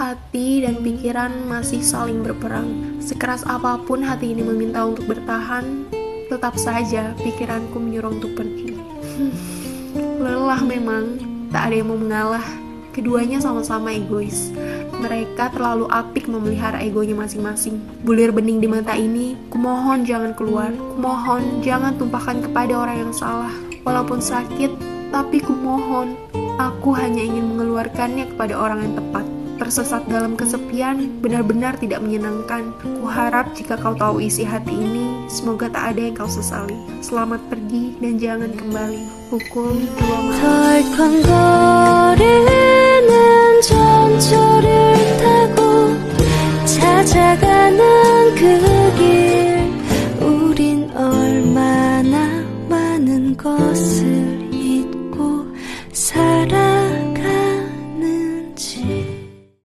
hati dan pikiran masih saling berperang. Sekeras apapun hati ini meminta untuk bertahan, tetap saja pikiranku menyuruh untuk pergi. Lelah memang, tak ada yang mau mengalah. Keduanya sama-sama egois. Mereka terlalu apik memelihara egonya masing-masing. Bulir bening di mata ini, kumohon jangan keluar. Kumohon jangan tumpahkan kepada orang yang salah. Walaupun sakit, tapi kumohon, aku hanya ingin mengeluarkannya kepada orang yang tepat. Tersesat dalam kesepian, benar-benar tidak menyenangkan. Kuharap jika kau tahu isi hati ini, semoga tak ada yang kau sesali. Selamat pergi dan jangan kembali. Pukulduamalam.